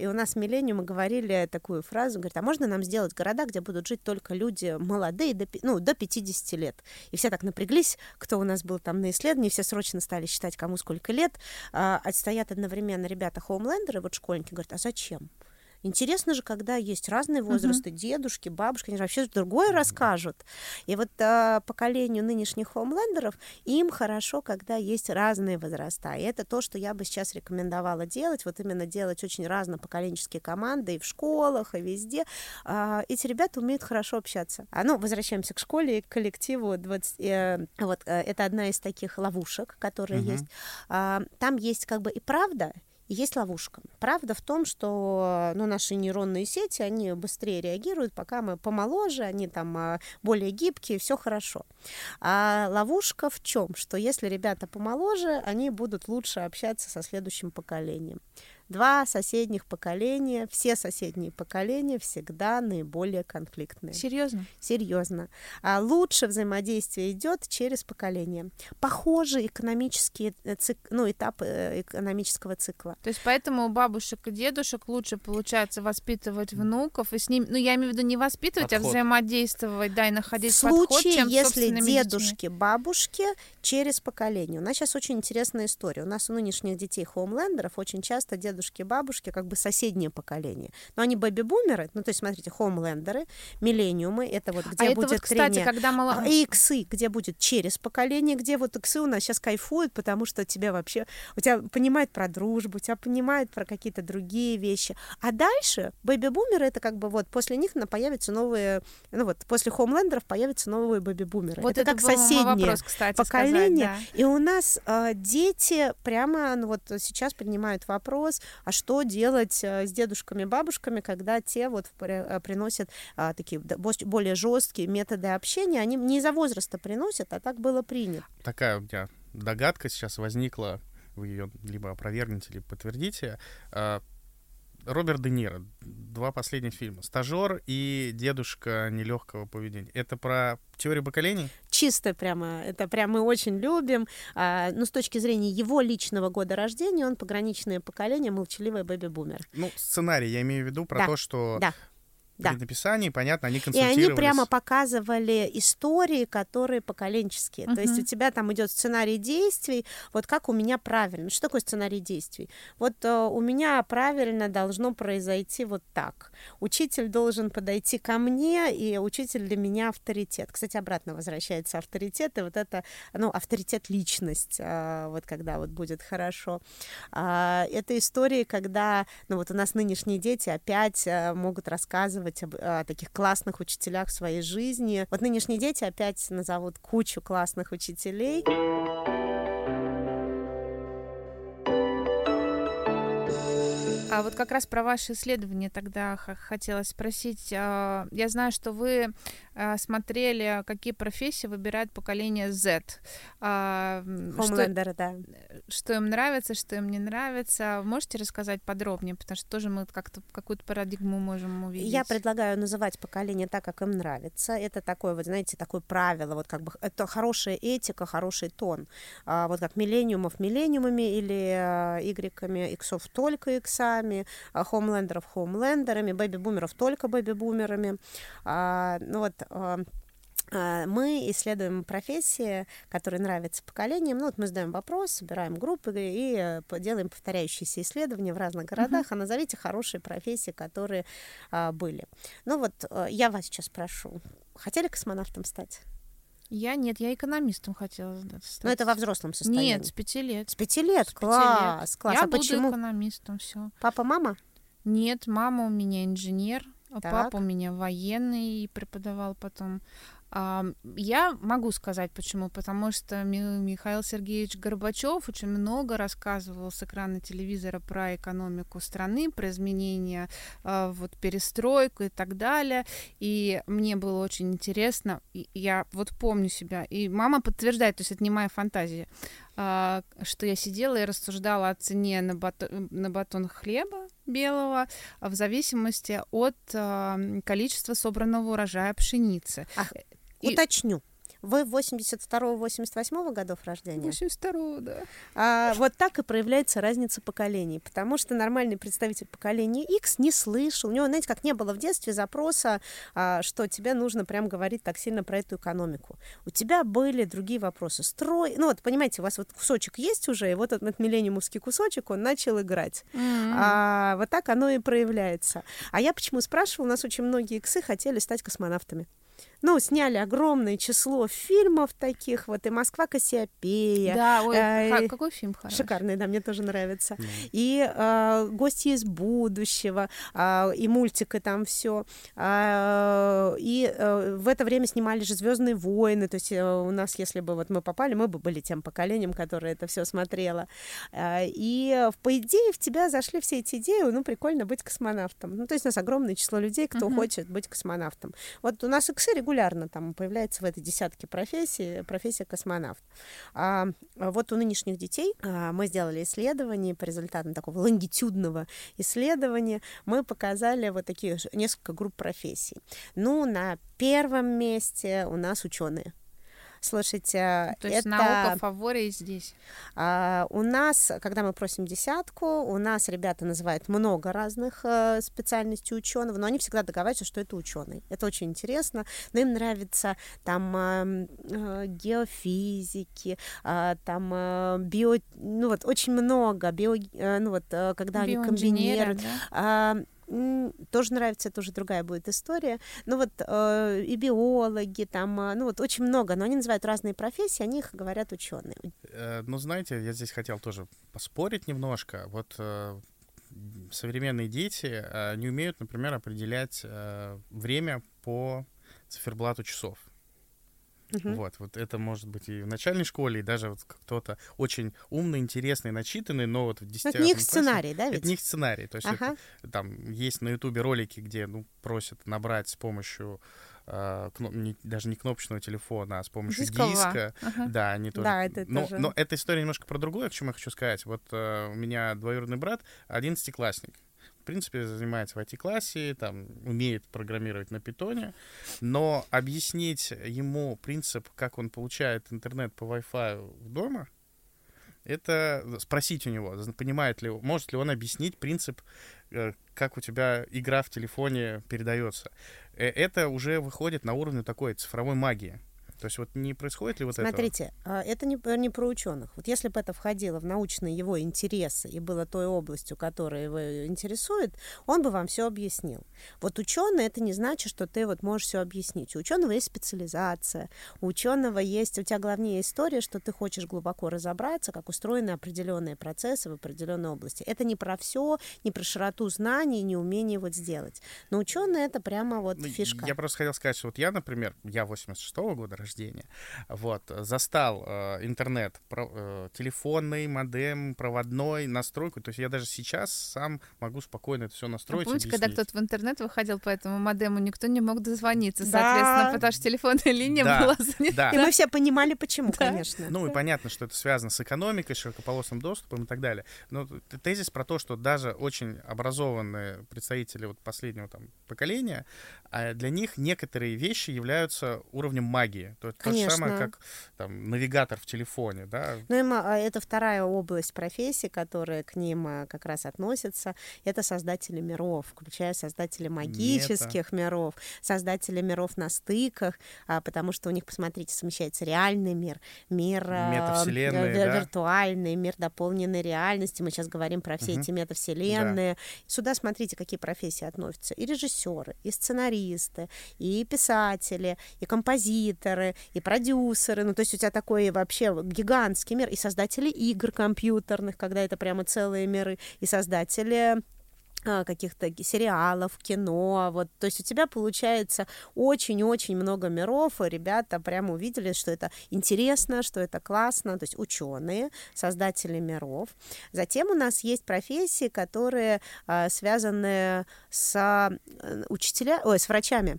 и у нас миллениумы говорили такую фразу, говорят, а можно нам сделать города, где будут жить только люди молодые, до, ну, до пятидесяти лет? И все так напряглись, кто у нас был там на исследовании, все срочно стали считать, кому сколько лет. Отстоят одновременно ребята хоумлендеры, вот школьники, говорят, а зачем? Интересно же, когда есть разные возрасты, угу. дедушки, бабушки, они же вообще другое расскажут. И вот а, поколению нынешних хоумлендеров им хорошо, когда есть разные возраста. И это то, что я бы сейчас рекомендовала делать, вот именно делать очень разнопоколенческие команды и в школах, и везде. А, эти ребята умеют хорошо общаться. А, ну, возвращаемся к школе и к коллективу. двадцать э, вот, э, это одна из таких ловушек, которые угу. есть. А, там есть как бы и правда, и есть ловушка. Правда в том, что ну, наши нейронные сети, они быстрее реагируют, пока мы помоложе, они там более гибкие, все хорошо. А ловушка в чем? Что если ребята помоложе, они будут лучше общаться со следующим поколением. Два соседних поколения, все соседние поколения всегда наиболее конфликтные. Серьезно? Серьезно. А лучше взаимодействие идет через поколение. Похожие экономические цик... ну, этапы экономического цикла. То есть поэтому у бабушек и дедушек лучше получается воспитывать внуков и с ними, ну я имею в виду не воспитывать, подход. А взаимодействовать, да, и находить подход, чем собственными детьми. В случае, если дедушки, бабушки через поколение. У нас сейчас очень интересная история. У нас у нынешних детей хоумлендеров очень часто дедушки дедушки, бабушки, как бы соседнее поколение. Но они бэби-бумеры, ну, то есть, смотрите, хоумлендеры, миллениумы, это вот где а будет вот, кстати, трение. Когда мало... А иксы, где будет через поколение, где вот иксы у нас сейчас кайфуют, потому что тебя вообще... У тебя понимают про дружбу, у тебя понимают про какие-то другие вещи. А дальше бэби-бумеры, это как бы вот после них появятся новые... Ну, вот после хоумлендеров появятся новые бэби-бумеры. Вот это, это как соседнее вопрос, кстати, поколение. Сказать, да. И у нас э, дети прямо ну, вот сейчас поднимают вопрос, а что делать с дедушками, бабушками, когда те вот приносят а, такие более жесткие методы общения, они не из-за возраста приносят, а так было принято. Такая у меня догадка сейчас возникла, вы ее либо опровергните, либо подтвердите. Роберт Де Ниро, два последних фильма, «Стажер» и «Дедушка нелегкого поведения». Это про теорию поколений? Чисто прямо, это прям мы очень любим. А, ну, с точки зрения его личного года рождения, он пограничное поколение, молчаливая бэби-бумер. Ну, сценарий, я имею в виду про да. то, что... Да. Да. При написании, понятно, они консультировались. И они прямо показывали истории, которые поколенческие. Uh-huh. То есть у тебя там идет сценарий действий, вот как у меня правильно. Что такое сценарий действий? Вот э, у меня правильно должно произойти вот так. Учитель должен подойти ко мне, и учитель для меня авторитет. Кстати, обратно возвращается авторитет, и вот это, ну, авторитет-личность, э, вот когда вот будет хорошо. Э, это истории, когда, ну, вот у нас нынешние дети опять э, могут рассказывать О, о таких классных учителях в своей жизни. Вот нынешние дети опять назовут кучу классных учителей. А вот как раз про ваши исследования тогда хотелось спросить. Я знаю, что вы смотрели, какие профессии выбирает поколение Z. Хоумлендеры, да. Что им нравится, что им не нравится. Можете рассказать подробнее? Потому что тоже мы как-то какую-то парадигму можем увидеть. Я предлагаю называть поколение так, как им нравится. Это такое, вот знаете, такое правило. Вот как бы это хорошая этика, хороший тон. Вот как миллениумов миллениумами или игреками, иксов только иксами, хоумлендеров хоумлендерами, бэби-бумеров только бэби-бумерами. А, ну вот... А... Мы исследуем профессии, которые нравятся поколениям. Ну, вот мы задаем вопрос, собираем группы и делаем повторяющиеся исследования в разных городах. Mm-hmm. А назовите хорошие профессии, которые а, были. Ну вот я вас сейчас прошу. Хотели космонавтом стать? Я нет, я экономистом хотела стать. Но это во взрослом состоянии? Нет, с пяти лет. С пяти лет? Класс, с пяти лет. класс. Я а буду почему? экономистом, все. Папа, мама? Нет, мама у меня инженер, так. Папа у меня военный и преподавал потом. Я могу сказать, почему. Потому что Михаил Сергеевич Горбачев очень много рассказывал с экрана телевизора про экономику страны, про изменения, вот, перестройку и так далее. И мне было очень интересно. Я вот помню себя. И мама подтверждает, то есть это не моя фантазия, что я сидела и рассуждала о цене на батон, на батон хлеба белого в зависимости от количества собранного урожая пшеницы. Ах. И... Уточню. Вы восемьдесят второго — восемьдесят восьмого годов рождения? восемьдесят второго, да. А, вот так и проявляется разница поколений, потому что нормальный представитель поколения X не слышал, у него, знаете, как не было в детстве запроса, а, что тебе нужно прям говорить так сильно про эту экономику. У тебя были другие вопросы. Строй, ну вот, понимаете, у вас вот кусочек есть уже, и вот этот миллениумовский кусочек, он начал играть. Mm-hmm. А, вот так оно и проявляется. А я почему спрашивала, у нас очень многие иксы хотели стать космонавтами. Ну, сняли огромное число фильмов таких вот, и «Москва Кассиопея». Да, ой, э, какой фильм хороший. Шикарный, да, мне тоже нравится. Mm. И э, «Гости из будущего», э, и мультик, и там все. Э, и э, в это время снимали же «Звездные войны», то есть э, у нас, если бы вот мы попали, мы бы были тем поколением, которое это все смотрело. Э, и, по идее, в тебя зашли все эти идеи, ну, прикольно быть космонавтом. Ну, то есть у нас огромное число людей, кто mm-hmm. хочет быть космонавтом. Вот у нас иксы регулярно Регулярно там появляется в этой десятке профессий профессия космонавт. А вот у нынешних детей а, мы сделали исследование, по результатам такого лонгитюдного исследования мы показали вот такие несколько групп профессий. Ну, на первом месте у нас ученые. Слушайте, то есть это... наука в фаворе здесь. А, у нас, когда мы просим десятку, у нас ребята называют много разных э, специальностей ученого, но они всегда договариваются, что это ученый. Это очень интересно. Но им нравятся там э, э, геофизики, э, там э, био, ну вот очень много био, э, ну вот э, когда они комбинируют. Да? Э, Тоже нравится, это уже другая будет история. Ну вот э, и биологи там, э, ну вот очень много, но они называют разные профессии, о них говорят ученые. Э, ну знаете, я здесь хотел тоже поспорить немножко. Вот э, современные дети э, не умеют, например, определять э, время по циферблату часов. Uh-huh. Вот, вот это может быть и в начальной школе, и даже вот кто-то очень умный, интересный, начитанный, но вот в десятом классе... Это не их сценарий, да, ведь? Это не их сценарий, то есть uh-huh. это, там есть на Ютубе ролики, где ну, просят набрать с помощью... Кноп... Не, даже не кнопочного телефона, а с помощью Дискова. диска. Ага. Да, они тоже. Да, это, это но, же... но эта история немножко про другое, к чему я хочу сказать. Вот э, у меня двоюродный брат, одиннадцатиклассник. В принципе, занимается в ай ти-классе, там, умеет программировать на питоне. Но объяснить ему принцип, как он получает интернет по Wi-Fi дома, это спросить у него, понимает ли, может ли он объяснить принцип, как у тебя игра в телефоне передается. Это уже выходит на уровень такой цифровой магии. То есть вот не происходит ли вот это? Смотрите, этого? это не, не про ученых. Вот если бы это входило в научные его интересы и было той областью, которая его интересует, он бы вам все объяснил. Вот ученый — это не значит, что ты вот можешь все объяснить. У ученого есть специализация, у ученого есть, у тебя главнее история, что ты хочешь глубоко разобраться, как устроены определенные процессы в определенной области. Это не про все, не про широту знаний, не умение вот сделать. Но ученый — это прямо вот ну, фишка. Я просто хотел сказать, что вот я, например, я восемьдесят шестого года рождения, вот, застал э, интернет, про, э, телефонный, модем, проводной, настройку, то есть я даже сейчас сам могу спокойно это все настроить. А помните, объяснить? Когда кто-то в интернет выходил по этому модему, никто не мог дозвониться, да. соответственно, потому что телефонная линия да. была занята. Да. И мы все понимали, почему, да. конечно. Ну и понятно, что это связано с экономикой, широкополосным доступом и так далее. Но тезис про то, что даже очень образованные представители вот последнего там поколения, для них некоторые вещи являются уровнем магии. То, то же самое, как там, навигатор в телефоне, да? Ну, это вторая область профессии, которая к ним как раз относится. Это создатели миров, включая создатели магических Мета. миров, создатели миров на стыках, потому что у них, посмотрите, совмещается реальный мир, мир метавселенной, да? виртуальный, мир дополненной реальности. Мы сейчас говорим про все угу. эти метавселенные. Да. Сюда, смотрите, какие профессии относятся. И режиссеры, и сценаристы, и писатели, и композиторы, и продюсеры, ну то есть у тебя такой вообще гигантский мир, и создатели игр компьютерных, когда это прямо целые миры, и создатели каких-то сериалов, кино, вот, то есть у тебя получается очень-очень много миров, и ребята прямо увидели, что это интересно, что это классно, то есть ученые, создатели миров. Затем у нас есть профессии, которые а, связаны с учителя, ой, с врачами.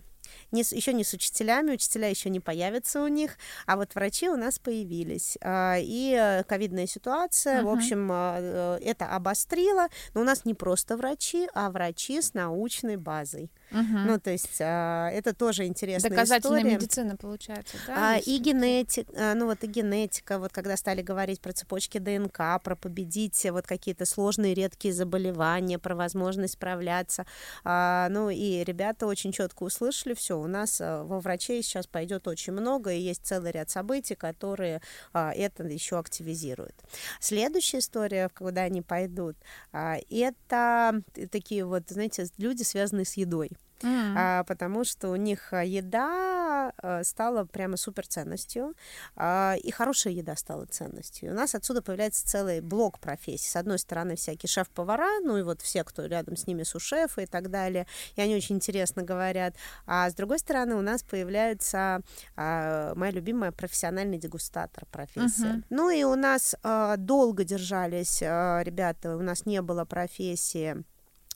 Не, еще не с учителями, учителя еще не появятся у них, а вот врачи у нас появились. И ковидная ситуация, uh-huh. в общем, это обострило, но у нас не просто врачи, а врачи с научной базой. Угу. Ну, то есть а, это тоже интересная доказательная история. Доказательная медицина, получается, да? А, и генетика, а, ну вот и генетика, вот когда стали говорить про цепочки ДНК, про победить вот какие-то сложные редкие заболевания, про возможность справляться. А, ну и ребята очень четко услышали, все, у нас во врачей сейчас пойдет очень много, и есть целый ряд событий, которые а, это еще активизируют. Следующая история, куда они пойдут, а, это такие вот, знаете, люди, связанные с едой. Mm-hmm. А, потому что у них еда а, стала прямо суперценностью, а, и хорошая еда стала ценностью. У нас отсюда появляется целый блок профессий. С одной стороны, всякие шеф-повара, ну и вот все, кто рядом с ними, су-шефы и так далее, и они очень интересно говорят. А с другой стороны, у нас появляется а, моя любимая профессиональный дегустатор профессия. Mm-hmm. Ну и у нас а, долго держались а, ребята, у нас не было профессии,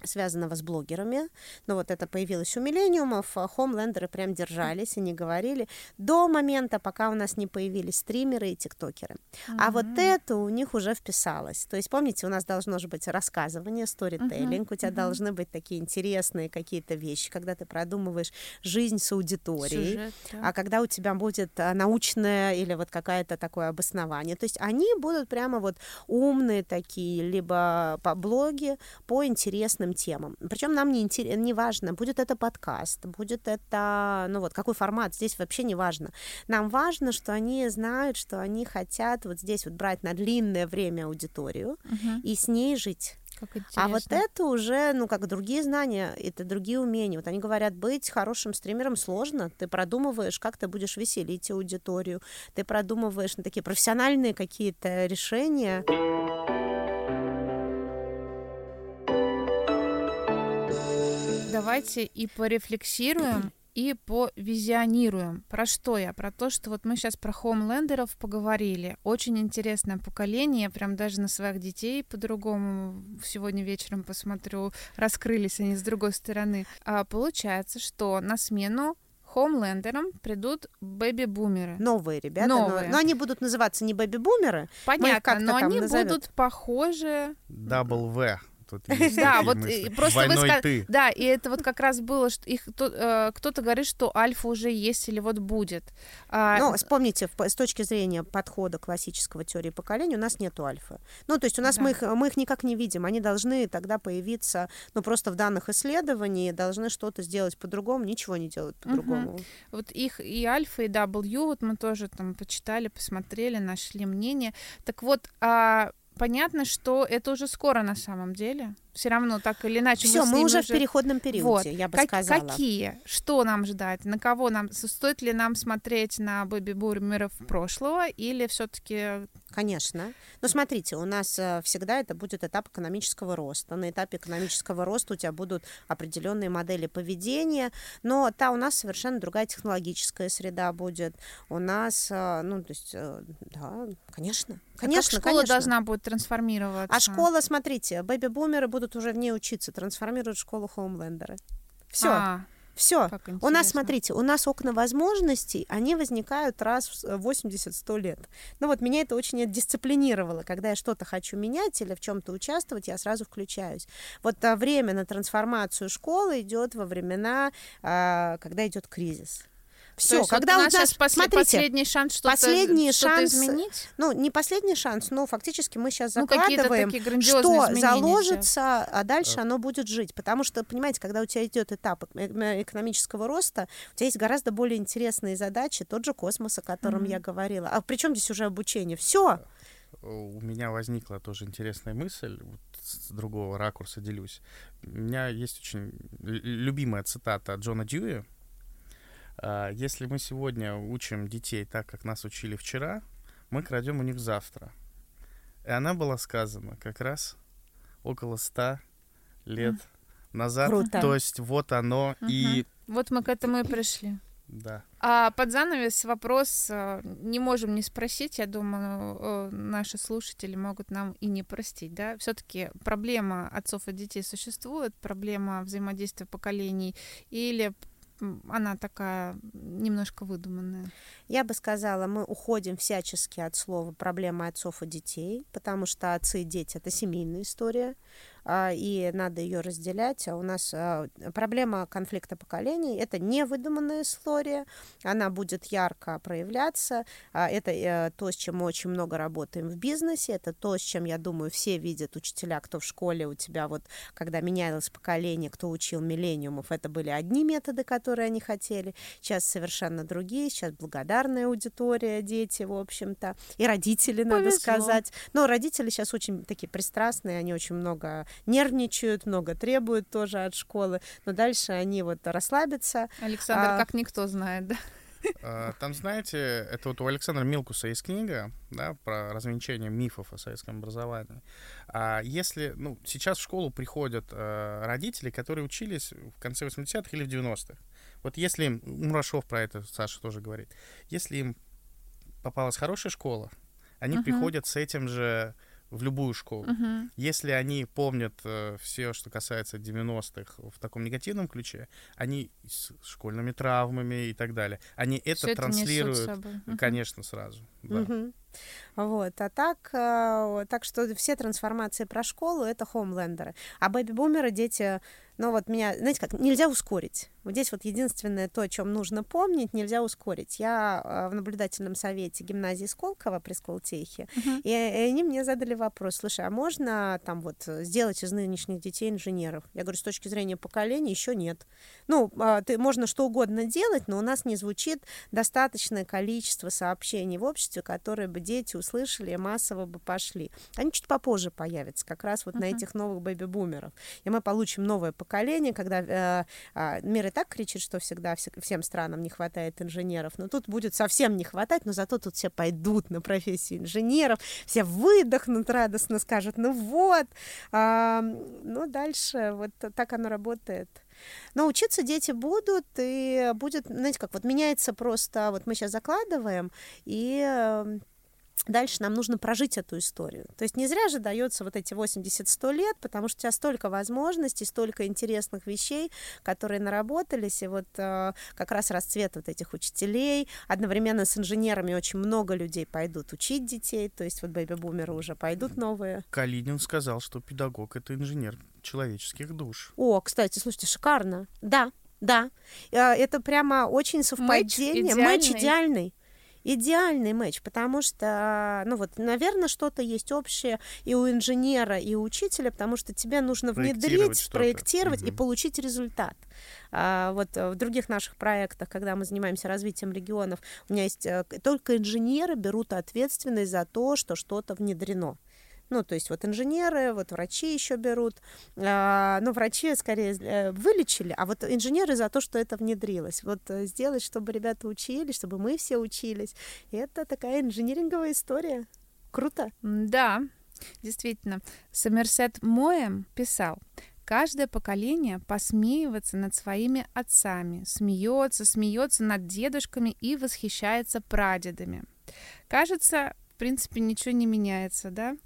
связанного с блогерами, но вот это появилось у миллениумов, хоумлендеры прям держались и не говорили до момента, пока у нас не появились стримеры и тиктокеры. Mm-hmm. А вот это у них уже вписалось. То есть, помните, у нас должно же быть рассказывание, сторителлинг, mm-hmm. у тебя mm-hmm. должны быть такие интересные какие-то вещи, когда ты продумываешь жизнь с аудиторией, сюжет, да. А когда у тебя будет научное или вот какое-то такое обоснование. То есть они будут прямо вот умные такие, либо по блоге, по интересным темам. Причем нам не, интерес, не важно, будет это подкаст, будет это, ну вот, какой формат, здесь вообще не важно. Нам важно, что они знают, что они хотят вот здесь вот брать на длинное время аудиторию угу. и с ней жить. А вот это уже, ну, как другие знания, это другие умения. Вот они говорят, быть хорошим стримером сложно. Ты продумываешь, как ты будешь веселить аудиторию, ты продумываешь ну, такие профессиональные какие-то решения. Давайте и порефлексируем, и повизионируем. Про что я? Про то, что вот мы сейчас про хоумлендеров поговорили. Очень интересное поколение. Я прям даже на своих детей по-другому сегодня вечером посмотрю. Раскрылись они с другой стороны. А получается, что на смену хоумлендерам придут бэби-бумеры. Новые ребята. Новые. Но, но они будут называться не бэби-бумеры. Понятно, но они назовём. Будут похожи... Дабл В. Да, вот просто вы сказали, да, и это вот как раз было, что их кто-то говорит, что альфа уже есть или вот будет. Ну, вспомните, с точки зрения подхода классического теории поколений, у нас нету альфы. Ну, то есть у нас мы их мы их никак не видим, они должны тогда появиться, ну просто в данных исследований должны что-то сделать по-другому, ничего не делают по-другому. Вот их и альфа и W, вот мы тоже там почитали, посмотрели, нашли мнение. Так вот. Понятно, что это уже скоро на самом деле. Все равно так или иначе. Все, мы, мы уже в переходном периоде, вот. Я бы как- сказала. Какие? Что нам ждать? На кого нам? Стоит ли нам смотреть на бэби-бумеров прошлого или все-таки? Конечно. Но смотрите, у нас всегда это будет этап экономического роста. На этапе экономического роста у тебя будут определенные модели поведения, но та у нас совершенно другая технологическая среда будет. У нас, ну то есть, да, конечно. Конечно, а как школа конечно. Должна будет трансформироваться. А школа, смотрите, бэби-бумеры будут уже в ней учиться, трансформируют школу хоумлендеры. Все. А-а-а. Все. У нас, смотрите, у нас окна возможностей, они возникают раз в восемьдесят-сто лет. Ну вот меня это очень дисциплинировало. Когда я что-то хочу менять или в чем-то участвовать, я сразу включаюсь. Вот время на трансформацию школы идет во времена, когда идет кризис. Все, когда вот у нас, сейчас посл... смотрите, последний шанс что-то, последний что-то шанс... изменить? Ну, не последний шанс, но фактически мы сейчас закладываем, ну, что заложится, сейчас. А дальше да. Оно будет жить. Потому что, понимаете, когда у тебя идет этап экономического роста, у тебя есть гораздо более интересные задачи, тот же космос, о котором mm-hmm. я говорила. А при чем здесь уже обучение? Все. У меня возникла тоже интересная мысль, вот с другого ракурса делюсь. У меня есть очень любимая цитата Джона Дьюи. Если мы сегодня учим детей так, как нас учили вчера, мы крадем у них завтра. И она была сказана как раз около ста лет mm. назад. Круто. То есть вот оно uh-huh. и... Вот мы к этому и пришли. Да. А под занавес вопрос не можем не спросить. Я думаю, наши слушатели могут нам и не простить. Да? Все-таки проблема отцов и детей существует, проблема взаимодействия поколений или... Она такая немножко выдуманная. Я бы сказала, мы уходим всячески от слова «проблемы отцов и детей», потому что отцы и дети — это семейная история. и надо ее разделять. У нас проблема конфликта поколений — это невыдуманная история, она будет ярко проявляться, это то, с чем мы очень много работаем в бизнесе, это то, с чем, я думаю, все видят учителя, кто в школе у тебя, вот, когда менялось поколение, кто учил миллениумов, это были одни методы, которые они хотели, сейчас совершенно другие, сейчас благодарная аудитория, дети, в общем-то, и родители, повезло, надо сказать. Но родители сейчас очень такие пристрастные, они очень много нервничают, много требуют тоже от школы, но дальше они вот расслабятся. Александр, а... как никто знает, да? Там, знаете, это вот у Александра Милкуса есть книга, да, про развенчание мифов о советском образовании. А если, ну, сейчас в школу приходят э, родители, которые учились в конце восьмидесятых или в девяностых. Вот если им, Мурашов про это, Саша тоже говорит, если им попалась хорошая школа, они uh-huh. приходят с этим же в любую школу. Uh-huh. Если они помнят э, все, что касается девяностых, в таком негативном ключе, они с школьными травмами и так далее, они это все транслируют, это uh-huh. конечно, сразу. Да. Uh-huh. Вот, а так, так что все трансформации про школу — это хоумлендеры. А бэби-бумеры, дети, ну вот меня, знаете как, нельзя ускорить. Вот здесь вот единственное то, о чем нужно помнить, нельзя ускорить. Я в наблюдательном совете гимназии Сколково при Сколтехе, uh-huh. и, и они мне задали вопрос: слушай, а можно там вот сделать из нынешних детей инженеров? Я говорю, с точки зрения поколения еще нет. Ну, ты, можно что угодно делать, но у нас не звучит достаточное количество сообщений в обществе, которые бы дети услышали и массово бы пошли. Они чуть попозже появятся, как раз вот uh-huh. на этих новых бэби-бумеров. И мы получим новое поколение, когда э, э, мир и так кричит, что всегда вс- всем странам не хватает инженеров, но тут будет совсем не хватать, но зато тут все пойдут на профессию инженеров, все выдохнут радостно, скажут, ну вот. А, ну дальше вот так оно работает. Но учиться дети будут, и будет, знаете, как вот меняется просто, вот мы сейчас закладываем, и... Дальше нам нужно прожить эту историю. То есть не зря же дается вот эти восемьдесят сто лет, потому что у тебя столько возможностей, столько интересных вещей, которые наработались, и вот э, как раз расцвет вот этих учителей. Одновременно с инженерами очень много людей пойдут учить детей, то есть вот бэби-бумеры уже пойдут новые. Калинин сказал, что педагог — это инженер человеческих душ. О, кстати, слушайте, шикарно. Да, да. Это прямо очень совпадение. Матч идеальный. Матч идеальный. Идеальный матч, потому что, ну вот, наверное, что-то есть общее и у инженера, и у учителя, потому что тебе нужно внедрить, что-то. проектировать mm-hmm. и получить результат. А, вот в других наших проектах, когда мы занимаемся развитием регионов, у меня есть только инженеры берут ответственность за то, что что-то внедрено. Ну, то есть вот инженеры, вот врачи еще берут. А, ну, врачи скорее вылечили, а вот инженеры за то, что это внедрилось. Вот сделать, чтобы ребята учились, чтобы мы все учились. И это такая инжиниринговая история. Круто. Да, действительно. Сомерсет Моэм писал: каждое поколение посмеивается над своими отцами, смеется, смеется над дедушками и восхищается прадедами. Кажется, в принципе, ничего не меняется, да?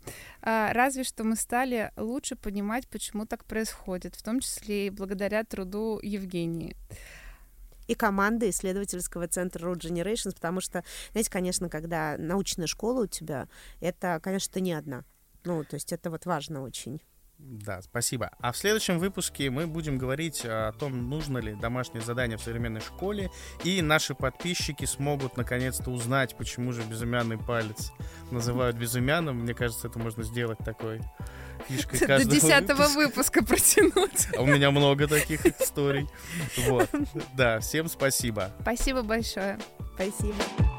Разве что мы стали лучше понимать, почему так происходит, в том числе и благодаря труду Евгении и команды исследовательского центра RuGenerations, потому что, знаете, конечно, когда научная школа у тебя, это, конечно, ты не одна. Ну, то есть это вот важно очень. Да, спасибо. А в следующем выпуске мы будем говорить о том, нужно ли домашнее задание в современной школе, и наши подписчики смогут наконец-то узнать, почему же безымянный палец называют безымянным. Мне кажется, это можно сделать такой фишкой каждого до десятого выпуска. выпуска протянуть. У меня много таких историй. Вот. Да, всем спасибо. Спасибо большое. Спасибо.